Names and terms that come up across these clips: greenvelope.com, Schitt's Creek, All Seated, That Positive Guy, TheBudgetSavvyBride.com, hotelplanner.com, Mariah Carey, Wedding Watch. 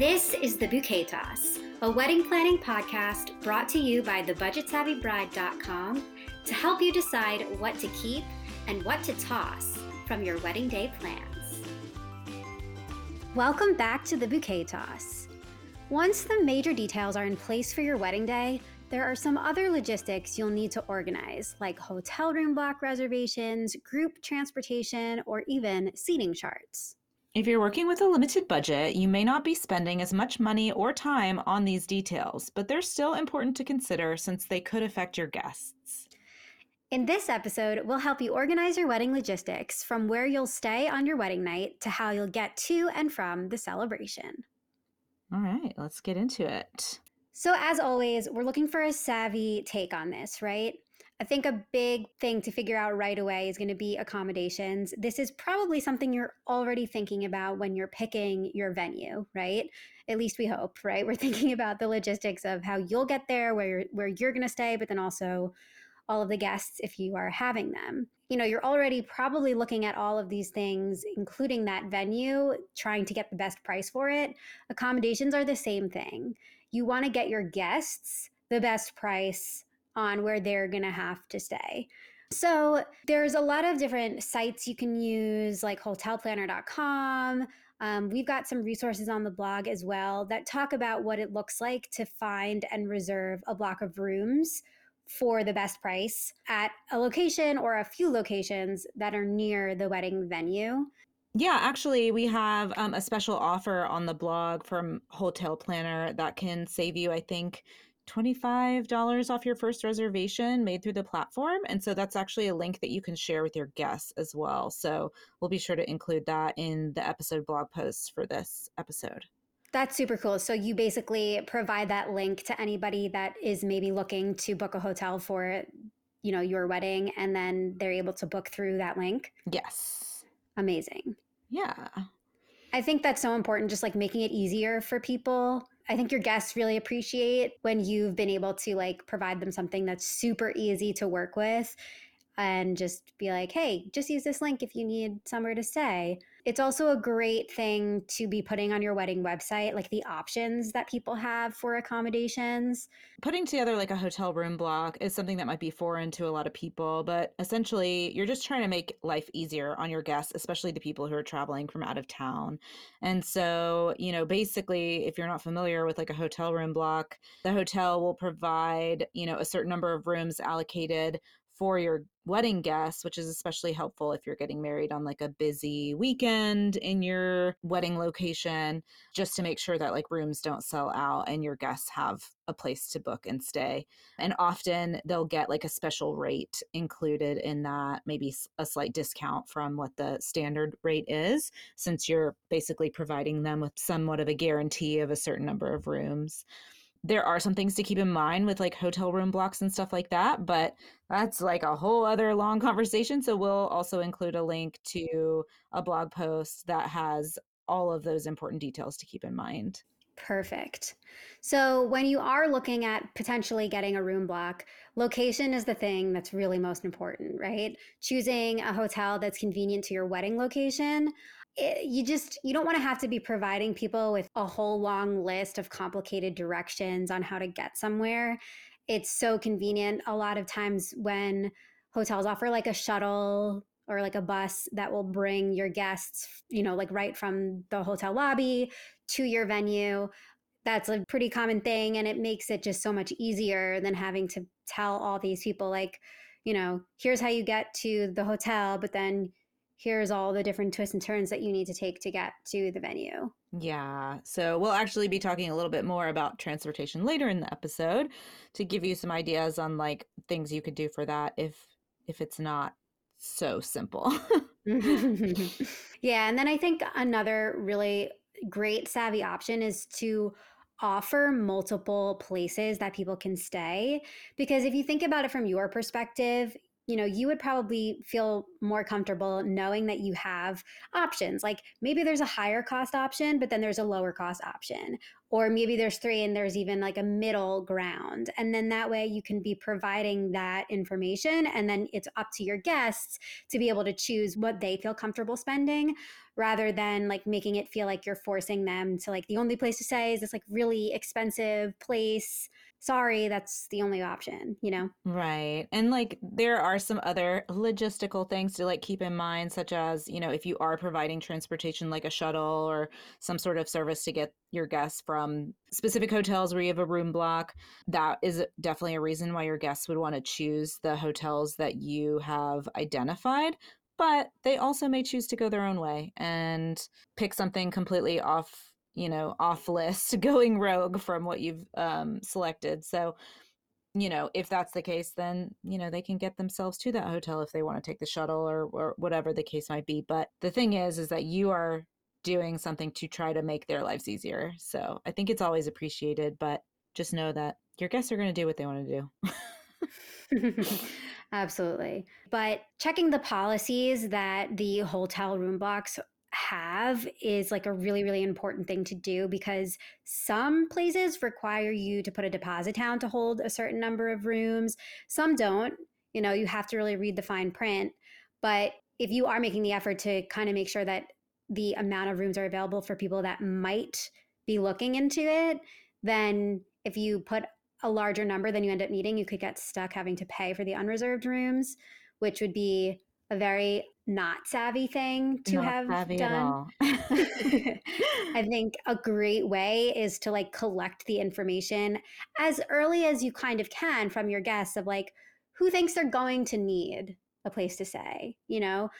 This is The Bouquet Toss, a wedding planning podcast brought to you by TheBudgetSavvyBride.com to help you decide what to keep and what to toss from your wedding day plans. Welcome back to The Bouquet Toss. Once the major details are in place for your wedding day, there are some other logistics you'll need to organize, like hotel room block reservations, group transportation, or even seating charts. If you're working with a limited budget, you may not be spending as much money or time on these details, but they're still important to consider since they could affect your guests. In this episode, we'll help you organize your wedding logistics from where you'll stay on your wedding night to how you'll get to and from the celebration. All right, let's get into it. So as always, we're looking for a savvy take on this, right? I think a big thing to figure out right away is going to be accommodations. This is probably something you're already thinking about when you're picking your venue, right? At least we hope, right? We're thinking about the logistics of how you'll get there, where you're going to stay, but then also all of the guests if you are having them. You know, you're already probably looking at all of these things, including that venue, trying to get the best price for it. Accommodations are the same thing. You want to get your guests the best price on where they're going to have to stay. So there's a lot of different sites you can use, like hotelplanner.com. We've got some resources on the blog as well that talk about what it looks like to find and reserve a block of rooms for the best price at a location or a few locations that are near the wedding venue. Yeah, actually, we have a special offer on the blog from Hotel Planner that can save you, I think, $25 off your first reservation made through the platform. And so that's actually a link that you can share with your guests as well. So we'll be sure to include that in the episode blog posts for this episode. That's super cool. So you basically provide that link to anybody that is maybe looking to book a hotel for, you know, your wedding, and then they're able to book through that link? Yes. Amazing. Yeah. I think that's so important, just like making it easier for people. I think your guests really appreciate when you've been able to like provide them something that's super easy to work with and just be like, hey, just use this link if you need somewhere to stay. It's also a great thing to be putting on your wedding website, like the options that people have for accommodations. Putting together like a hotel room block is something that might be foreign to a lot of people, but essentially you're just trying to make life easier on your guests, especially the people who are traveling from out of town. And so, you know, basically if you're not familiar with like a hotel room block, the hotel will provide, you know, a certain number of rooms allocated for your wedding guests, which is especially helpful if you're getting married on like a busy weekend in your wedding location, just to make sure that like rooms don't sell out and your guests have a place to book and stay. And often they'll get like a special rate included in that, maybe a slight discount from what the standard rate is, since you're basically providing them with somewhat of a guarantee of a certain number of rooms. There are some things to keep in mind with like hotel room blocks and stuff like that, but that's like a whole other long conversation. So we'll also include a link to a blog post that has all of those important details to keep in mind. Perfect. So when you are looking at potentially getting a room block, location is the thing that's really most important, right? Choosing a hotel that's convenient to your wedding location. You don't want to have to be providing people with a whole long list of complicated directions on how to get somewhere. It's so convenient. A lot of times when hotels offer like a shuttle or like a bus that will bring your guests, you know, like right from the hotel lobby to your venue, that's a pretty common thing. And it makes it just so much easier than having to tell all these people like, you know, here's how you get to the hotel, but then here's all the different twists and turns that you need to take to get to the venue. Yeah. So we'll actually be talking a little bit more about transportation later in the episode to give you some ideas on like things you could do for that if it's not so simple. Yeah. And then I think another really great savvy option is to offer multiple places that people can stay. Because if you think about it from your perspective, you know, you would probably feel more comfortable knowing that you have options. Like maybe there's a higher cost option, but then there's a lower cost option. Or maybe there's three and there's even like a middle ground. And then that way you can be providing that information, and then it's up to your guests to be able to choose what they feel comfortable spending, rather than like making it feel like you're forcing them to like, the only place to stay is this like really expensive place. Sorry, that's the only option, you know? Right. And like there are some other logistical things to like keep in mind, such as, you know, if you are providing transportation like a shuttle or some sort of service to get your guests from specific hotels where you have a room block, that is definitely a reason why your guests would want to choose the hotels that you have identified. But they also may choose to go their own way and pick something completely off, you know, off list, going rogue from what you've selected. So, you know, if that's the case, then, you know, they can get themselves to that hotel if they want to take the shuttle or whatever the case might be. But the thing is that you are doing something to try to make their lives easier. So I think it's always appreciated, but just know that your guests are going to do what they want to do. Absolutely. But checking the policies that the hotel room blocks have is like a really, really important thing to do, because some places require you to put a deposit down to hold a certain number of rooms. Some don't. You know, you have to really read the fine print. But if you are making the effort to kind of make sure that the amount of rooms are available for people that might be looking into it, then if you put a larger number than you end up needing, you could get stuck having to pay for the unreserved rooms, which would be a very not savvy thing to have done. I think a great way is to like collect the information as early as you kind of can from your guests of like, who thinks they're going to need a place to stay, you know,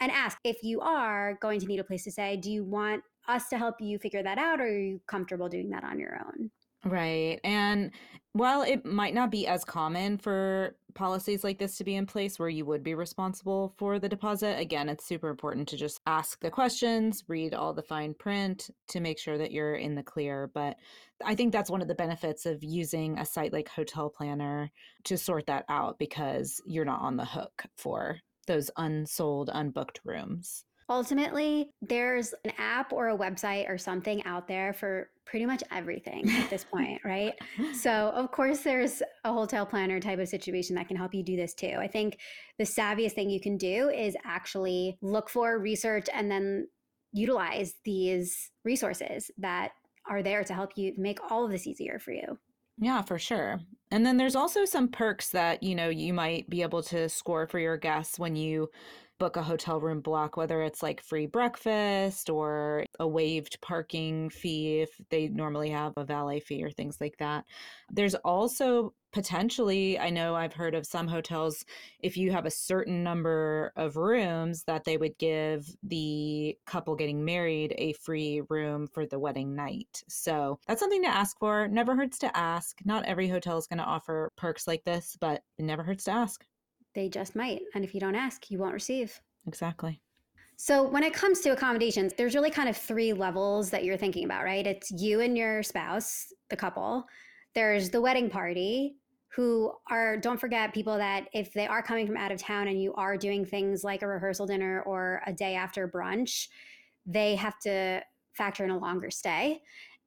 and ask, if you are going to need a place to stay, do you want us to help you figure that out, or are you comfortable doing that on your own? Right. And while it might not be as common for policies like this to be in place where you would be responsible for the deposit, again, it's super important to just ask the questions, read all the fine print to make sure that you're in the clear. But I think that's one of the benefits of using a site like Hotel Planner to sort that out, because you're not on the hook for those unsold, unbooked rooms. Ultimately, there's an app or a website or something out there for pretty much everything at this point, right? So of course, there's a hotel planner type of situation that can help you do this too. I think the savviest thing you can do is actually look for, research, and then utilize these resources that are there to help you make all of this easier for you. Yeah, for sure. And then there's also some perks that, you know, you might be able to score for your guests when you book a hotel room block, whether it's like free breakfast or a waived parking fee if they normally have a valet fee or things like that. There's also potentially, I know I've heard of some hotels, if you have a certain number of rooms, that they would give the couple getting married a free room for the wedding night. So that's something to ask for. Never hurts to ask. Not every hotel is going to offer perks like this, but it never hurts to ask. They just might. And if you don't ask, you won't receive. Exactly. So when it comes to accommodations, there's really kind of three levels that you're thinking about, right? It's you and your spouse, the couple. There's the wedding party, who are, don't forget, people that if they are coming from out of town and you are doing things like a rehearsal dinner or a day after brunch, they have to factor in a longer stay.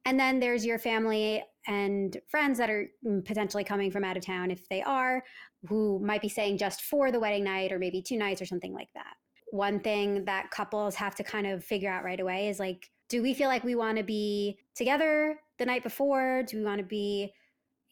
And then there's your family and friends that are potentially coming from out of town, if they are, who might be staying just for the wedding night or maybe 2 nights or something like that. One thing that couples have to kind of figure out right away is like, do we feel like we want to be together the night before? Do we want to be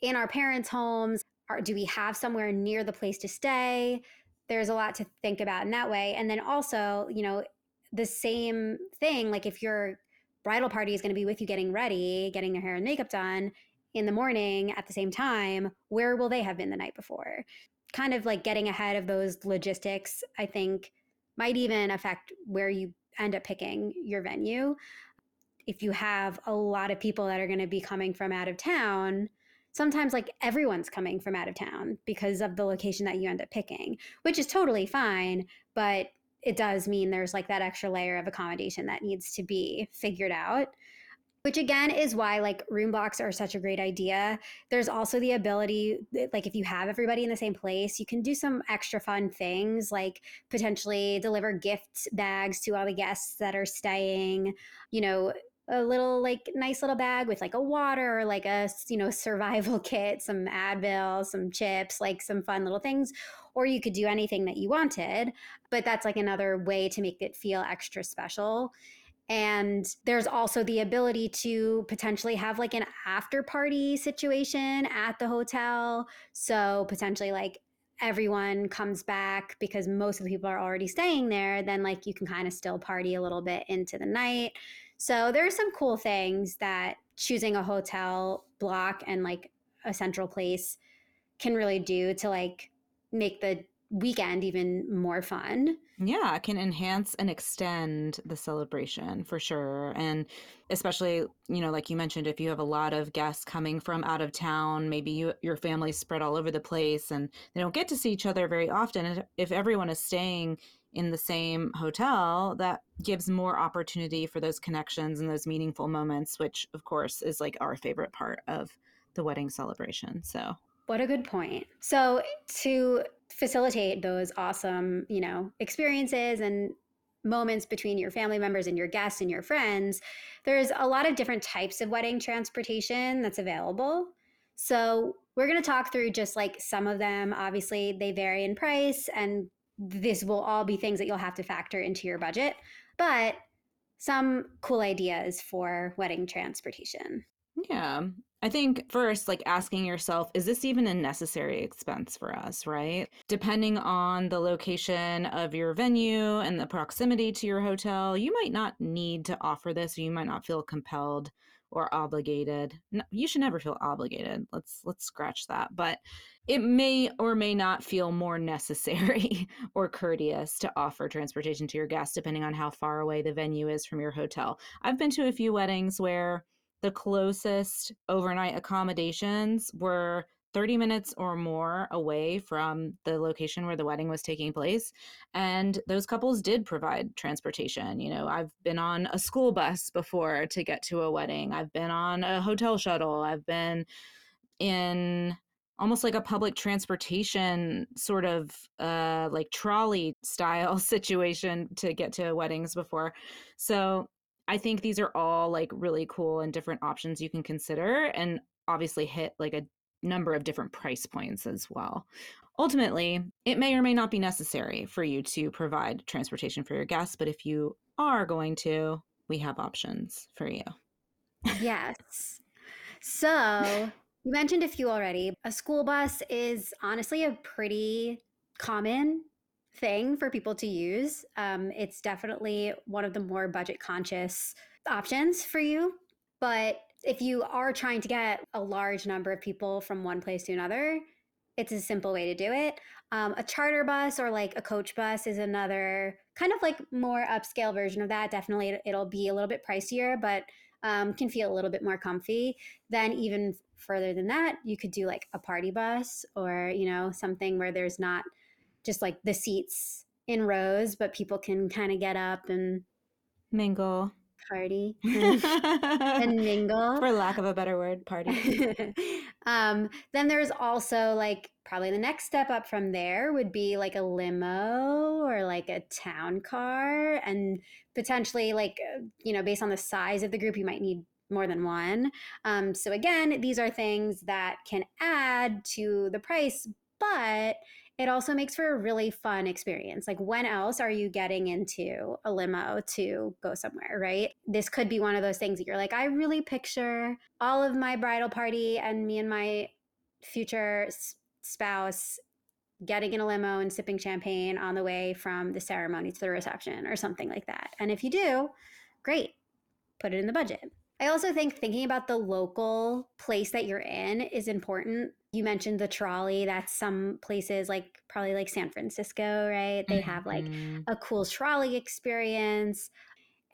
in our parents' homes? Or do we have somewhere near the place to stay? There's a lot to think about in that way. And then also, you know, the same thing, like if you're bridal party is going to be with you getting ready, getting their hair and makeup done in the morning at the same time, where will they have been the night before? Kind of like getting ahead of those logistics, I think, might even affect where you end up picking your venue. If you have a lot of people that are going to be coming from out of town, sometimes like everyone's coming from out of town because of the location that you end up picking, which is totally fine, but it does mean there's like that extra layer of accommodation that needs to be figured out, which again is why like room blocks are such a great idea. There's also the ability, like if you have everybody in the same place, you can do some extra fun things like potentially deliver gift bags to all the guests that are staying, you know, a little like nice little bag with like a water or like a, you know, survival kit, some Advil, some chips, like some fun little things, or you could do anything that you wanted. But that's like another way to make it feel extra special. And there's also the ability to potentially have like an after party situation at the hotel. So potentially like everyone comes back because most of the people are already staying there, then like you can kind of still party a little bit into the night. So there are some cool things that choosing a hotel block and like a central place can really do to like make the weekend even more fun. Yeah, it can enhance and extend the celebration for sure. And especially, you know, like you mentioned, if you have a lot of guests coming from out of town, maybe your family's spread all over the place and they don't get to see each other very often. And if everyone is staying in the same hotel, that gives more opportunity for those connections and those meaningful moments, which of course is like our favorite part of the wedding celebration. So what a good point. So to facilitate those awesome, you know, experiences and moments between your family members and your guests and your friends, there's a lot of different types of wedding transportation that's available. So we're going to talk through just like some of them. Obviously, they vary in price, and this will all be things that you'll have to factor into your budget, but some cool ideas for wedding transportation. Yeah. I think first, like asking yourself, is this even a necessary expense for us, right? Depending on the location of your venue and the proximity to your hotel, you might not need to offer this, or you might not feel compelled or obligated. No, you should never feel obligated. Let's scratch that. But it may or may not feel more necessary or courteous to offer transportation to your guests, depending on how far away the venue is from your hotel. I've been to a few weddings where the closest overnight accommodations were 30 minutes or more away from the location where the wedding was taking place. And those couples did provide transportation. You know, I've been on a school bus before to get to a wedding. I've been on a hotel shuttle. I've been in almost like a public transportation sort of like trolley style situation to get to weddings before. So I think these are all like really cool and different options you can consider, and obviously hit like a number of different price points as well. Ultimately, it may or may not be necessary for you to provide transportation for your guests, but if you are going to, we have options for you. Yes. So you mentioned a few already. A school bus is honestly a pretty common thing for people to use. It's definitely one of the more budget conscious options for you. But if you are trying to get a large number of people from one place to another, it's a simple way to do it. A charter bus or like a coach bus is another kind of like more upscale version of that. Definitely it'll be a little bit pricier, but can feel a little bit more comfy. Then even further than that, you could do like a party bus or, you know, something where there's not just like the seats in rows, but people can kind of get up and mingle, party, and mingle. For lack of a better word, party. Then there's also like probably the next step up from there would be like a limo or like a town car, and potentially like, you know, based on the size of the group, you might need more than one. So again, these are things that can add to the price, but it also makes for a really fun experience. Like, when else are you getting into a limo to go somewhere, right? This could be one of those things that you're like, I really picture all of my bridal party and me and my future spouse getting in a limo and sipping champagne on the way from the ceremony to the reception or something like that. And if you do, great, put it in the budget. I also think thinking about the local place that you're in is important. You mentioned the trolley. That's some places like probably like San Francisco, right? They have like a cool trolley experience.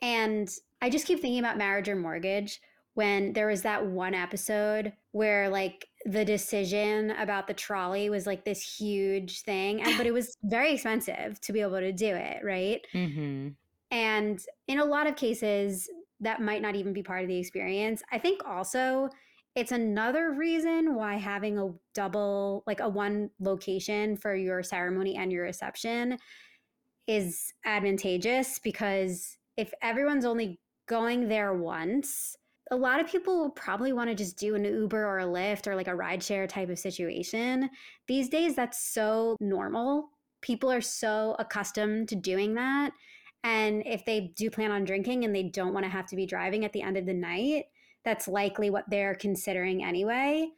And I just keep thinking about Marriage or Mortgage, when there was that one episode where like the decision about the trolley was like this huge thing, but it was very expensive to be able to do it, right? Mm-hmm. And in a lot of cases, that might not even be part of the experience. I think also it's another reason why having a double, like a one location for your ceremony and your reception is advantageous, because if everyone's only going there once, a lot of people will probably want to just do an Uber or a Lyft or like a rideshare type of situation. These days, that's so normal. People are so accustomed to doing that. And if they do plan on drinking and they don't want to have to be driving at the end of the night, that's likely what they're considering anyway.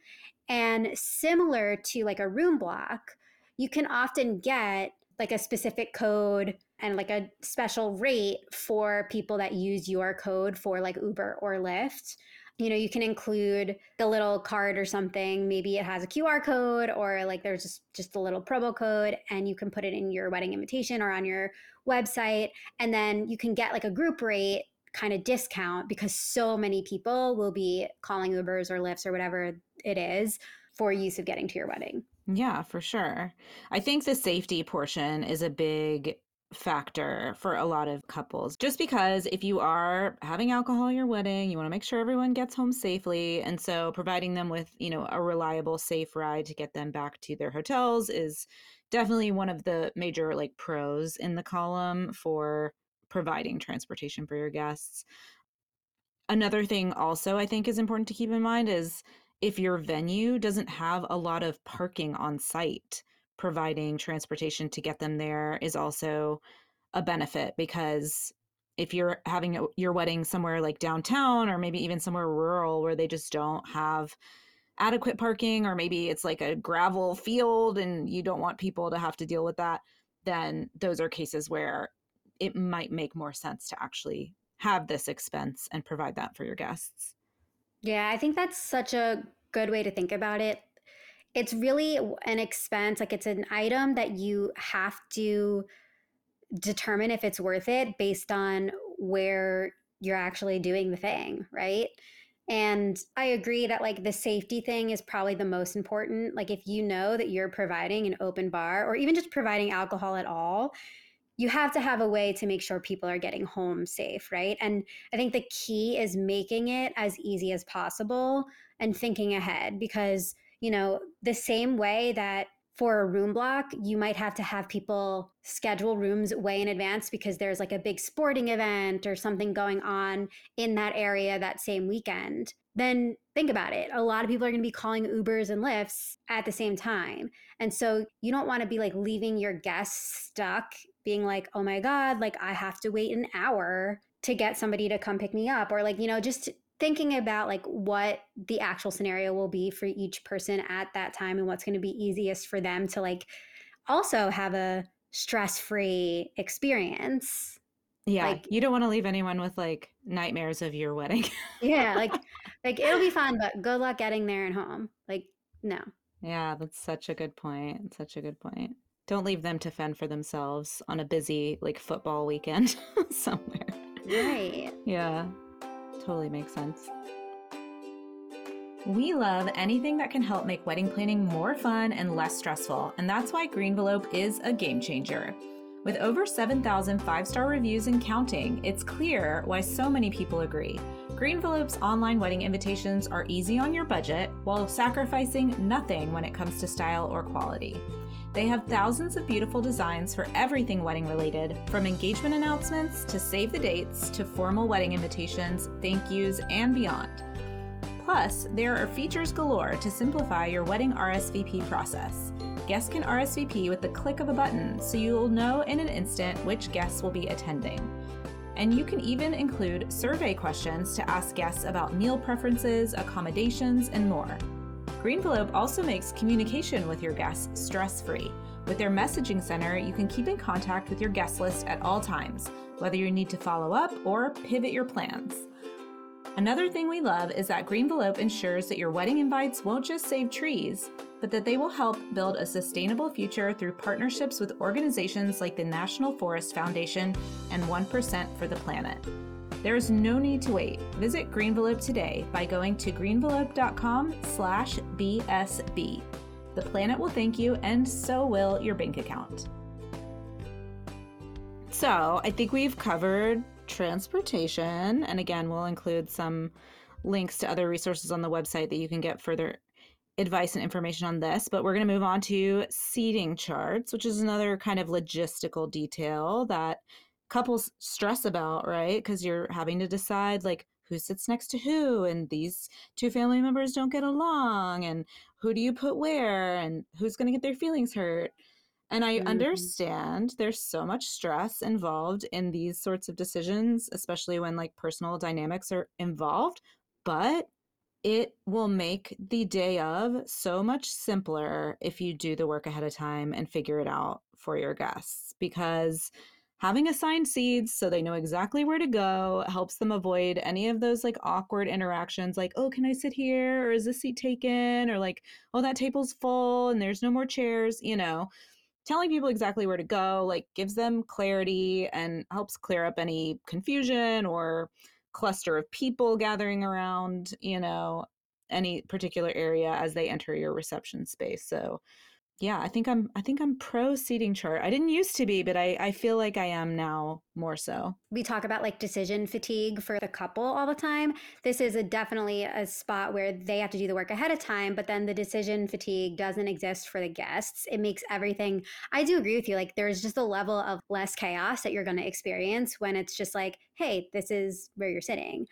And similar to like a room block, you can often get like a specific code and like a special rate for people that use your code for like Uber or Lyft. You know, you can include the little card or something. Maybe it has a QR code or like there's just a little promo code, and you can put it in your wedding invitation or on your website. And then you can get like a group rate kind of discount because so many people will be calling Ubers or Lyfts or whatever it is for use of getting to your wedding. Yeah, for sure. I think the safety portion is a big factor for a lot of couples, just because if you are having alcohol at your wedding, you want to make sure everyone gets home safely. And so providing them with, you know, a reliable, safe ride to get them back to their hotels is definitely one of the major like pros in the column for providing transportation for your guests. Another thing also I think is important to keep in mind is if your venue doesn't have a lot of parking on site, providing transportation to get them there is also a benefit, because if you're having your wedding somewhere like downtown or maybe even somewhere rural where they just don't have adequate parking, or maybe it's like a gravel field and you don't want people to have to deal with that, then those are cases where it might make more sense to actually have this expense and provide that for your guests. Yeah, I think that's such a good way to think about it. It's really an expense, like it's an item that you have to determine if it's worth it based on where you're actually doing the thing, right? And I agree that like the safety thing is probably the most important. Like if you know that you're providing an open bar or even just providing alcohol at all, you have to have a way to make sure people are getting home safe, right? And I think the key is making it as easy as possible and thinking ahead, because, you know, the same way that for a room block, you might have to have people schedule rooms way in advance because there's like a big sporting event or something going on in that area that same weekend. Then think about it. A lot of people are going to be calling Ubers and Lyfts at the same time. And so you don't want to be like leaving your guests stuck being like, oh my God, like I have to wait an hour to get somebody to come pick me up, or like, you know, just thinking about like what the actual scenario will be for each person at that time and what's going to be easiest for them to like also have a stress-free experience. Yeah. Like, you don't want to leave anyone with like nightmares of your wedding. Yeah. Like it'll be fun, but good luck getting there and home. Like, no. Yeah. That's such a good point. Such a good point. Don't leave them to fend for themselves on a busy like football weekend somewhere. Right. Yeah. Totally makes sense. We love anything that can help make wedding planning more fun and less stressful, and that's why Greenvelope is a game changer. With over 7,000 five-star reviews and counting, it's clear why so many people agree. Greenvelope's online wedding invitations are easy on your budget while sacrificing nothing when it comes to style or quality. They have thousands of beautiful designs for everything wedding related, from engagement announcements to save the dates to formal wedding invitations, thank yous, and beyond. Plus, there are features galore to simplify your wedding RSVP process. Guests can RSVP with the click of a button, so you'll know in an instant which guests will be attending. And you can even include survey questions to ask guests about meal preferences, accommodations, and more. Greenvelope also makes communication with your guests stress-free. With their messaging center, you can keep in contact with your guest list at all times, whether you need to follow up or pivot your plans. Another thing we love is that Greenvelope ensures that your wedding invites won't just save trees, but that they will help build a sustainable future through partnerships with organizations like the National Forest Foundation and 1% for the Planet. There's no need to wait. Visit Greenvelope today by going to greenvelope.com/BSB. The planet will thank you, and so will your bank account. So I think we've covered transportation. And again, we'll include some links to other resources on the website that you can get further advice and information on this. But we're going to move on to seating charts, which is another kind of logistical detail that couples stress about, right? Because you're having to decide like who sits next to who, and these two family members don't get along, and who do you put where, and who's going to get their feelings hurt. And I understand there's so much stress involved in these sorts of decisions, especially when like personal dynamics are involved, but it will make the day of so much simpler if you do the work ahead of time and figure it out for your guests, because having assigned seats so they know exactly where to go helps them avoid any of those like awkward interactions like, oh, can I sit here? Or is this seat taken? Or like, oh, that table's full and there's no more chairs, you know. Telling people exactly where to go, like, gives them clarity and helps clear up any confusion or cluster of people gathering around, you know, any particular area as they enter your reception space. So yeah, I think I'm pro seating chart. I didn't used to be, but I feel like I am now more so. We talk about like decision fatigue for the couple all the time. This is definitely a spot where they have to do the work ahead of time, but then the decision fatigue doesn't exist for the guests. It makes everything, I do agree with you, like there's just a level of less chaos that you're going to experience when it's just like, hey, this is where you're sitting.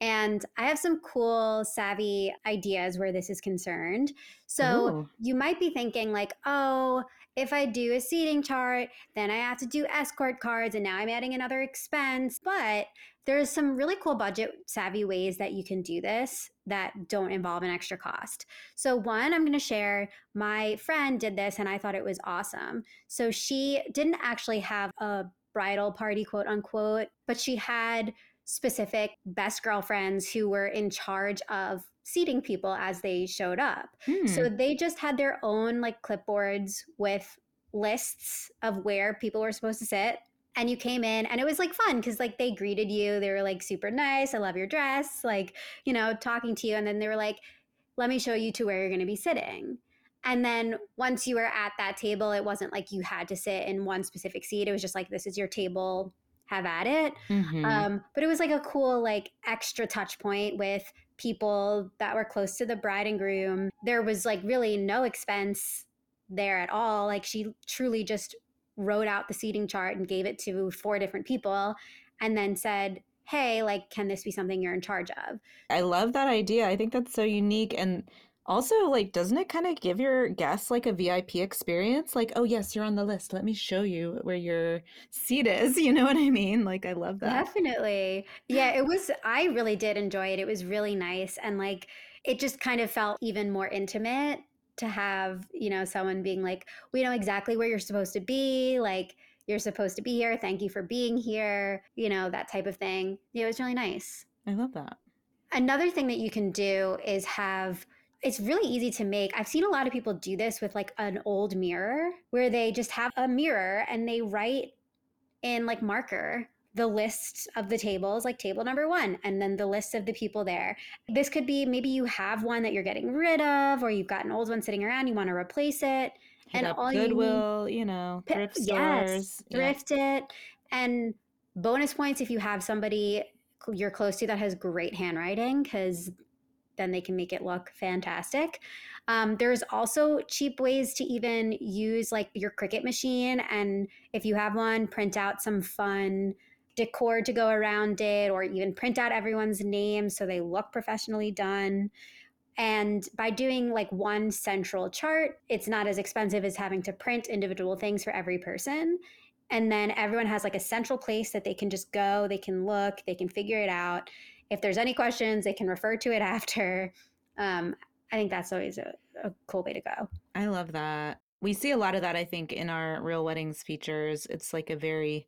And I have some cool, savvy ideas where this is concerned. So you might be thinking like, oh, if I do a seating chart, then I have to do escort cards, and now I'm adding another expense. But there's some really cool budget savvy ways that you can do this that don't involve an extra cost. So one, I'm going to share, my friend did this and I thought it was awesome. So she didn't actually have a bridal party, quote unquote, but she had specific best girlfriends who were in charge of seating people as they showed up. So they just had their own like clipboards with lists of where people were supposed to sit. And you came in and it was like fun because like they greeted you. They were like super nice. I love your dress. Like, you know, talking to you. And then they were like, let me show you to where you're going to be sitting. And then once you were at that table, it wasn't like you had to sit in one specific seat. It was just like, this is your table. Have at it. But it was like a cool, like extra touch point with people that were close to the bride and groom. There was like really no expense there at all. Like she truly just wrote out the seating chart and gave it to 4 different people and then said, hey, like, can this be something you're in charge of? I love that idea. I think that's so unique. And also, like, doesn't it kind of give your guests like a VIP experience? Like, oh, yes, you're on the list. Let me show you where your seat is. You know what I mean? Like, I love that. Definitely. Yeah, it was, I really did enjoy it. It was really nice. And like, it just kind of felt even more intimate to have, you know, someone being like, we know exactly where you're supposed to be. Like, you're supposed to be here. Thank you for being here. You know, that type of thing. Yeah, it was really nice. I love that. Another thing that you can do is have, it's really easy to make. I've seen a lot of people do this with like an old mirror where they just have a mirror and they write in like marker the list of the tables, like table number 1, and then the list of the people there. This could be maybe you have one that you're getting rid of, or you've got an old one sitting around, you want to replace it. Hit and all Goodwill, you know, thrift stores. Yes, thrift it. And bonus points if you have somebody you're close to that has great handwriting, because then they can make it look fantastic. There's also cheap ways to even use like your Cricut machine. And if you have one, print out some fun decor to go around it, or even print out everyone's name so they look professionally done. And by doing like one central chart, it's not as expensive as having to print individual things for every person. And then everyone has like a central place that they can just go, they can look, they can figure it out. If there's any questions, they can refer to it after. I think that's always a cool way to go. I love that. We see a lot of that, I think, in our Real Weddings features. It's like a very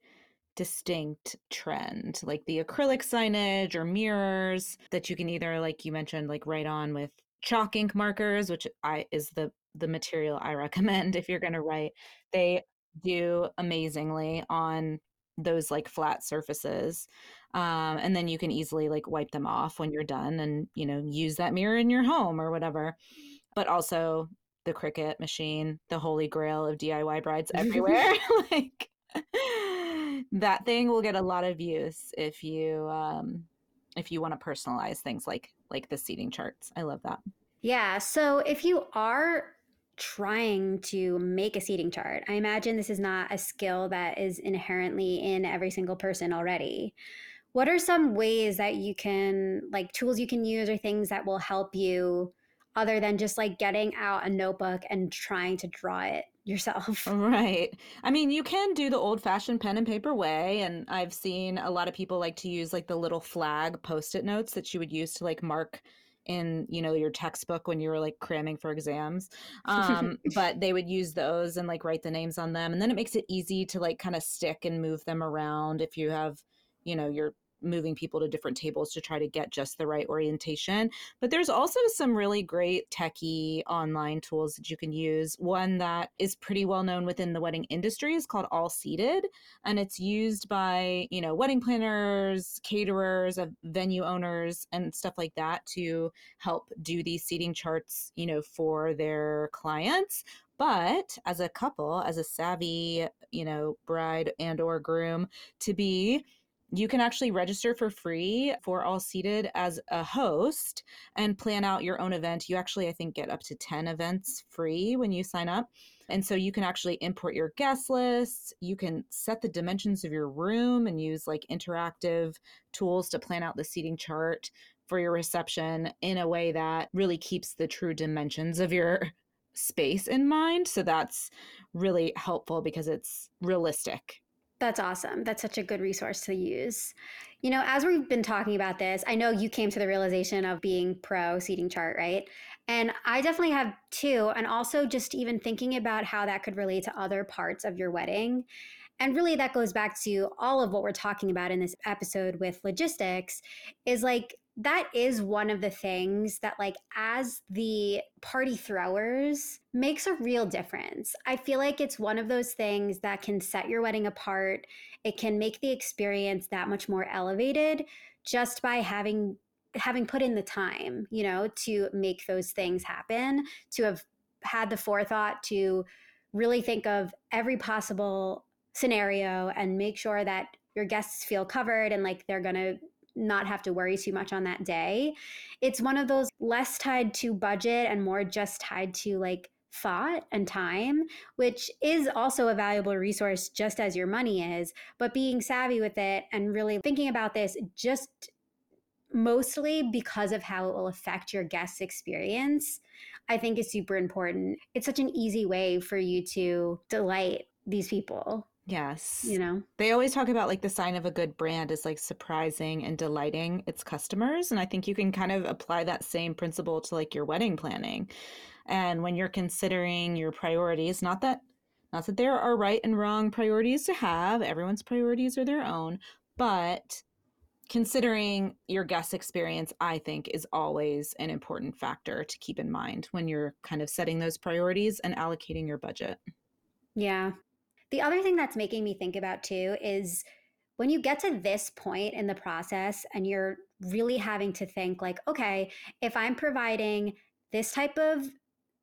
distinct trend, like the acrylic signage or mirrors that you can either, like you mentioned, like write on with chalk ink markers, which is the material I recommend if you're going to write. They do amazingly on those like flat surfaces. And then you can easily like wipe them off when you're done and, you know, use that mirror in your home or whatever. But also the Cricut machine, the holy grail of DIY brides everywhere. Like that thing will get a lot of use if you want to personalize things like the seating charts. I love that. Yeah. So if you are trying to make a seating chart. I imagine this is not a skill that is inherently in every single person already. What are some ways that you can, like, tools you can use or things that will help you other than just like getting out a notebook and trying to draw it yourself? Right. I mean, you can do the old fashioned pen and paper way. And I've seen a lot of people like to use like the little flag Post-it notes that you would use to like mark in, you know, your textbook when you were like cramming for exams. But they would use those and like write the names on them. And then it makes it easy to like kind of stick and move them around if you have, you know, your moving people to different tables to try to get just the right orientation. But there's also some really great techie online tools that you can use. One that is pretty well known within the wedding industry is called All Seated, and it's used by, you know, wedding planners, caterers, venue owners, and stuff like that to help do these seating charts, you know, for their clients. But as a couple, as a savvy, you know, bride and or groom to be, you can actually register for free for All Seated as a host and plan out your own event. You actually, I think, get up to 10 events free when you sign up. And so you can actually import your guest lists. You can set the dimensions of your room and use like interactive tools to plan out the seating chart for your reception in a way that really keeps the true dimensions of your space in mind. So that's really helpful because it's realistic. That's awesome. That's such a good resource to use. You know, as we've been talking about this, I know you came to the realization of being pro seating chart, right? And I definitely have too. And also just even thinking about how that could relate to other parts of your wedding. And really that goes back to all of what we're talking about in this episode with logistics is like, that is one of the things that, like, as the party throwers, makes a real difference. I feel like it's one of those things that can set your wedding apart. It can make the experience that much more elevated just by having put in the time, you know, to make those things happen, to have had the forethought to really think of every possible scenario and make sure that your guests feel covered and, like, they're going to not have to worry too much on that day. It's one of those less tied to budget and more just tied to like thought and time, which is also a valuable resource just as your money is, but being savvy with it and really thinking about this just mostly because of how it will affect your guest's experience, I think is super important. It's such an easy way for you to delight these people. Yes. You know, they always talk about like the sign of a good brand is like surprising and delighting its customers. And I think you can kind of apply that same principle to like your wedding planning. And when you're considering your priorities, not that there are right and wrong priorities to have, everyone's priorities are their own, but considering your guest experience, I think, is always an important factor to keep in mind when you're kind of setting those priorities and allocating your budget. Yeah. The other thing that's making me think about too is when you get to this point in the process and you're really having to think like, okay, if I'm providing this type of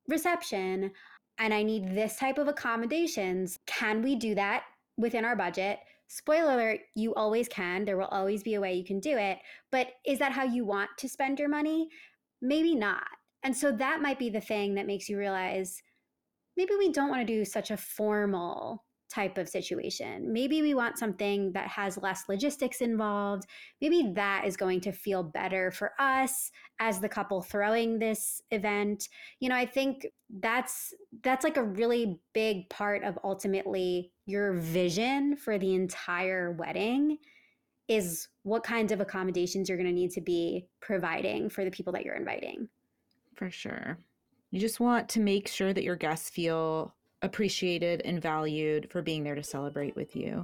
reception and I need this type of accommodations, can we do that within our budget? Spoiler alert, you always can. There will always be a way you can do it. But is that how you want to spend your money? Maybe not. And so that might be the thing that makes you realize maybe we don't want to do such a formal type of situation. Maybe we want something that has less logistics involved. Maybe that is going to feel better for us as the couple throwing this event. You know, I think that's like a really big part of ultimately your vision for the entire wedding is what kinds of accommodations you're going to need to be providing for the people that you're inviting. For sure. You just want to make sure that your guests feel appreciated and valued for being there to celebrate with you.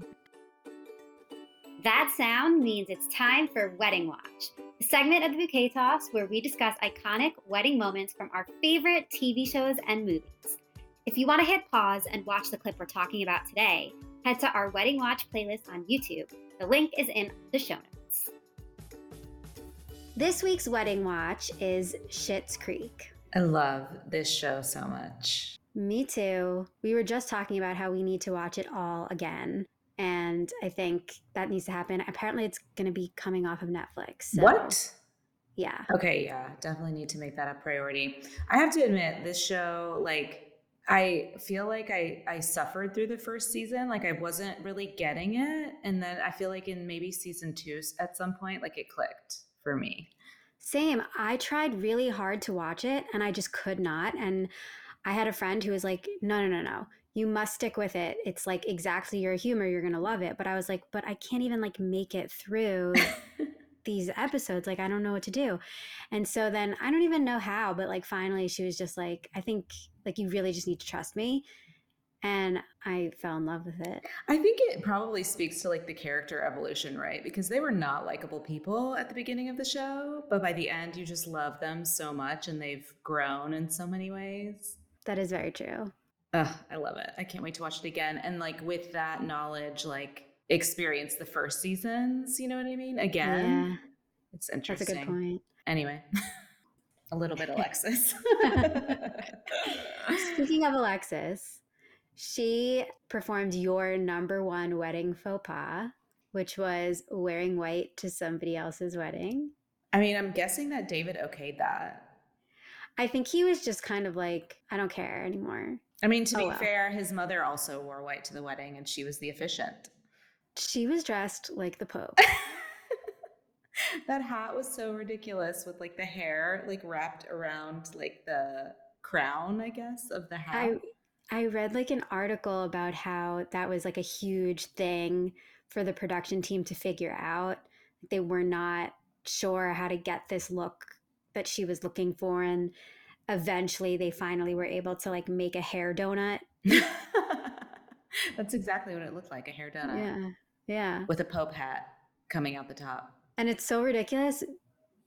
That sound means it's time for Wedding Watch, the segment of the Bouquet Toss where we discuss iconic wedding moments from our favorite TV shows and movies. If you want to hit pause and watch the clip we're talking about today, head to our Wedding Watch playlist on YouTube. The link is in the show notes. This week's Wedding Watch is Schitt's Creek. I love this show so much. Me too. We were just talking about how we need to watch it all again. And I think that needs to happen. Apparently it's going to be coming off of Netflix. So. What? Yeah. Okay, yeah. Definitely need to make that a priority. I have to admit, this show, like, I feel like I suffered through the first season. Like I wasn't really getting it. And then I feel like in maybe season 2 at some point, like it clicked for me. Same. I tried really hard to watch it and I just could not. And I had a friend who was like, no. You must stick with it. It's like exactly your humor. You're going to love it. But I was like, but I can't even like make it through these episodes. Like, I don't know what to do. And so then I don't even know how, but like finally she was just like, I think like you really just need to trust me. And I fell in love with it. I think it probably speaks to like the character evolution, right? Because they were not likable people at the beginning of the show, but by the end you just love them so much and they've grown in so many ways. That is very true. Ugh, I love it. I can't wait to watch it again. And like with that knowledge, like experience the first seasons, you know what I mean? Again, yeah. It's interesting. That's a good point. Anyway, a little bit Alexis. Speaking of Alexis, she performed your number 1 wedding faux pas, which was wearing white to somebody else's wedding. I mean, I'm guessing that David okayed that. I think he was just kind of like, I don't care anymore. I mean, to be fair, his mother also wore white to the wedding and she was the officiant. She was dressed like the Pope. That hat was so ridiculous with like the hair like wrapped around like the crown, I guess, of the hat. I read like an article about how that was like a huge thing for the production team to figure out. They were not sure how to get this look that she was looking for. And eventually they finally were able to like make a hair donut. That's exactly what it looked like, a hair donut. Yeah. Yeah. With a Pope hat coming out the top. And it's so ridiculous,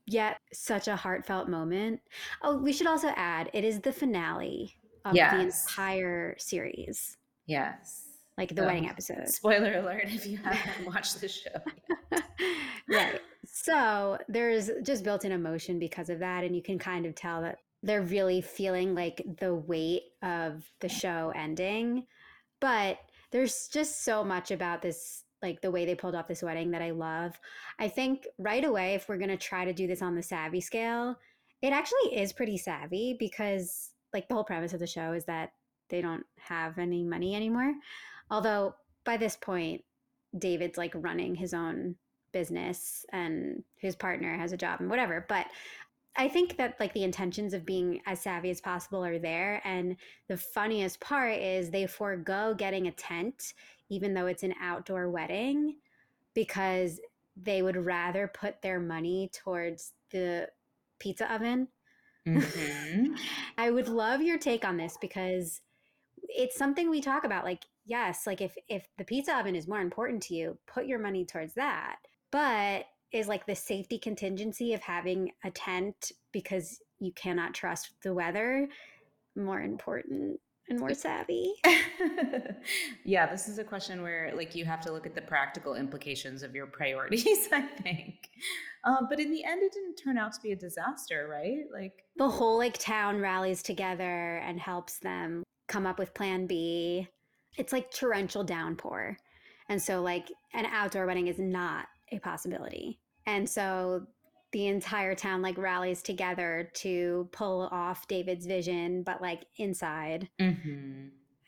yet such a heartfelt moment. Oh, we should also add, it is the finale of the entire series. Yes. Like the wedding episode. Spoiler alert if you haven't watched the show yet. Right. So there's just built-in emotion because of that. And you can kind of tell that they're really feeling like the weight of the show ending. But there's just so much about this, like the way they pulled off this wedding that I love. I think right away, if we're going to try to do this on the savvy scale, it actually is pretty savvy because like the whole premise of the show is that they don't have any money anymore. Although by this point, David's like running his own business and his partner has a job and whatever. But I think that like the intentions of being as savvy as possible are there. And the funniest part is they forego getting a tent, even though it's an outdoor wedding, because they would rather put their money towards the pizza oven. Mm-hmm. I would love your take on this because it's something we talk about. Like, yes, like if the pizza oven is more important to you, put your money towards that. But is like the safety contingency of having a tent because you cannot trust the weather more important and more savvy? Yeah, this is a question where like you have to look at the practical implications of your priorities, I think. But in the end, it didn't turn out to be a disaster, right? Like the whole like town rallies together and helps them come up with plan B. It's like torrential downpour. And so like an outdoor wedding is not a possibility. And so the entire town like rallies together to pull off David's vision, but like inside. Mm-hmm.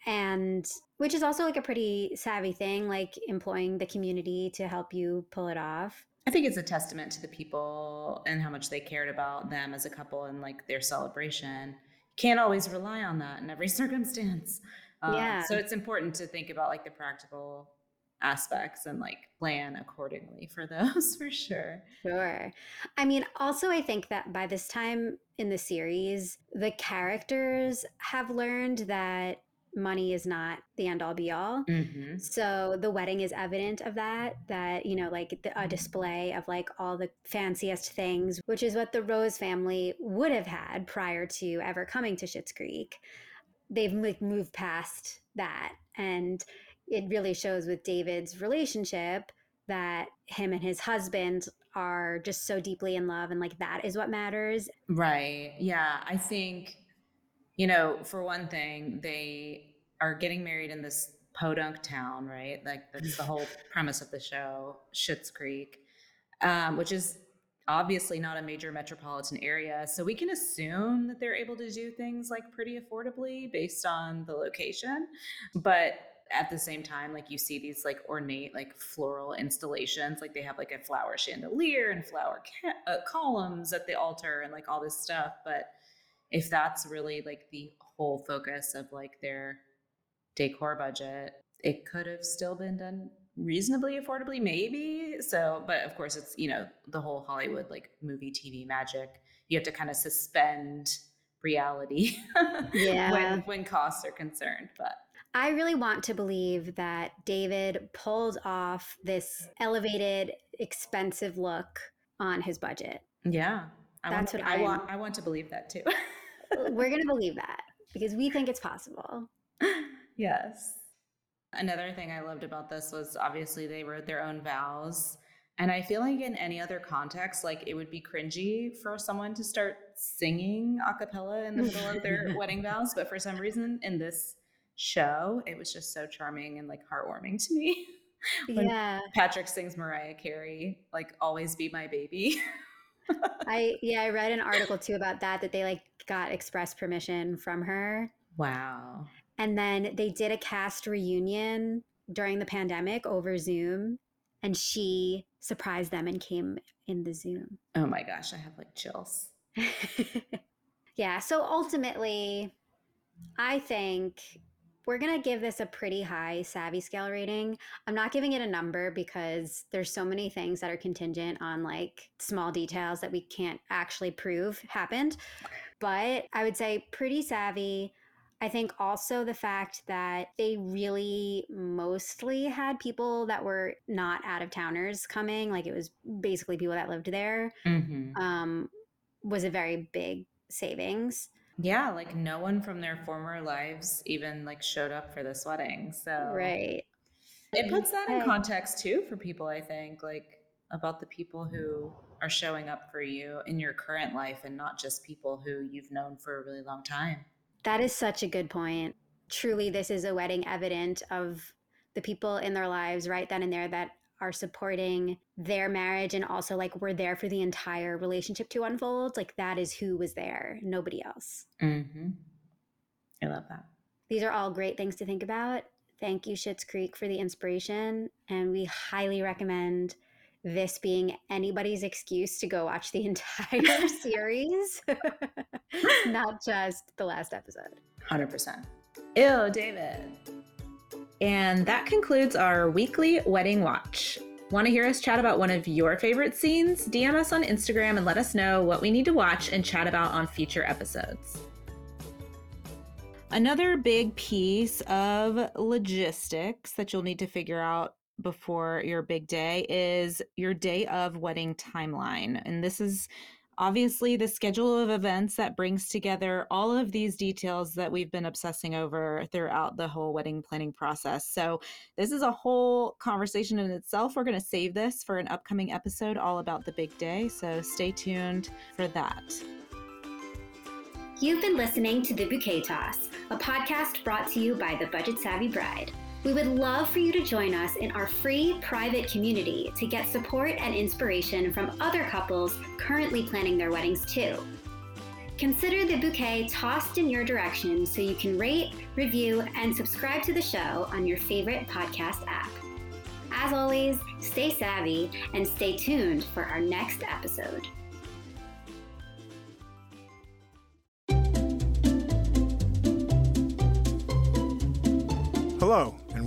And which is also like a pretty savvy thing, like employing the community to help you pull it off. I think it's a testament to the people and how much they cared about them as a couple and like their celebration. You can't always rely on that in every circumstance. So it's important to think about like the practical aspects and like plan accordingly for those, for sure. Sure. I mean, also I think that by this time in the series, the characters have learned that money is not the end all be all. Mm-hmm. So the wedding is evident of that, you know, like a display of like all the fanciest things, which is what the Rose family would have had prior to ever coming to Schitt's Creek. They've like moved past that. And it really shows with David's relationship that him and his husband are just so deeply in love and like that is what matters. Right. Yeah. I think, you know, for one thing, they are getting married in this podunk town, right? Like that's the whole premise of the show, Schitt's Creek, which is obviously not a major metropolitan area. So we can assume that they're able to do things like pretty affordably based on the location. But at the same time, like you see these like ornate, like floral installations, like they have like a flower chandelier and flower columns at the altar and like all this stuff. But if that's really like the whole focus of like their decor budget, it could have still been done reasonably affordably, maybe. So, but of course it's, you know, the whole Hollywood, like movie, TV magic, you have to kind of suspend reality when costs are concerned. But I really want to believe that David pulled off this elevated, expensive look on his budget. Yeah. I want to believe that too. We're going to believe that because we think it's possible. Yes. Another thing I loved about this was obviously they wrote their own vows. And I feel like in any other context, like it would be cringy for someone to start singing a cappella in the middle of their wedding vows. But for some reason in this show, it was just so charming and like heartwarming to me. Yeah. Patrick sings Mariah Carey, like always be my baby. I read an article too about that they like got express permission from her. Wow. And then they did a cast reunion during the pandemic over Zoom, and she surprised them and came in the Zoom. Oh my gosh, I have like chills. Yeah, so ultimately, I think we're going to give this a pretty high Savvy Scale rating. I'm not giving it a number because there's so many things that are contingent on like small details that we can't actually prove happened. But I would say pretty savvy. I think also the fact that they really mostly had people that were not out of towners coming, like it was basically people that lived there, was a very big savings. Yeah, like no one from their former lives even like showed up for this wedding. So right. It puts that in context too for people, I think, like about the people who are showing up for you in your current life and not just people who you've known for a really long time. That is such a good point. Truly, this is a wedding evident of the people in their lives right then and there that are supporting their marriage and also like were there for the entire relationship to unfold. Like that is who was there, nobody else. Mm-hmm. I love that. These are all great things to think about. Thank you, Schitt's Creek, for the inspiration. And we highly recommend this being anybody's excuse to go watch the entire series, not just the last episode. 100%. Ew, David. And that concludes our weekly Wedding Watch. Want to hear us chat about one of your favorite scenes? DM us on Instagram and let us know what we need to watch and chat about on future episodes. Another big piece of logistics that you'll need to figure out before your big day is your day of wedding timeline. And this is obviously the schedule of events that brings together all of these details that we've been obsessing over throughout the whole wedding planning process. So this is a whole conversation in itself. We're going to save this for an upcoming episode all about the big day. So stay tuned for that. You've been listening to The Bouquet Toss, a podcast brought to you by The Budget Savvy Bride. We would love for you to join us in our free private community to get support and inspiration from other couples currently planning their weddings too. Consider The Bouquet tossed in your direction so you can rate, review, and subscribe to the show on your favorite podcast app. As always, stay savvy and stay tuned for our next episode. Hello, and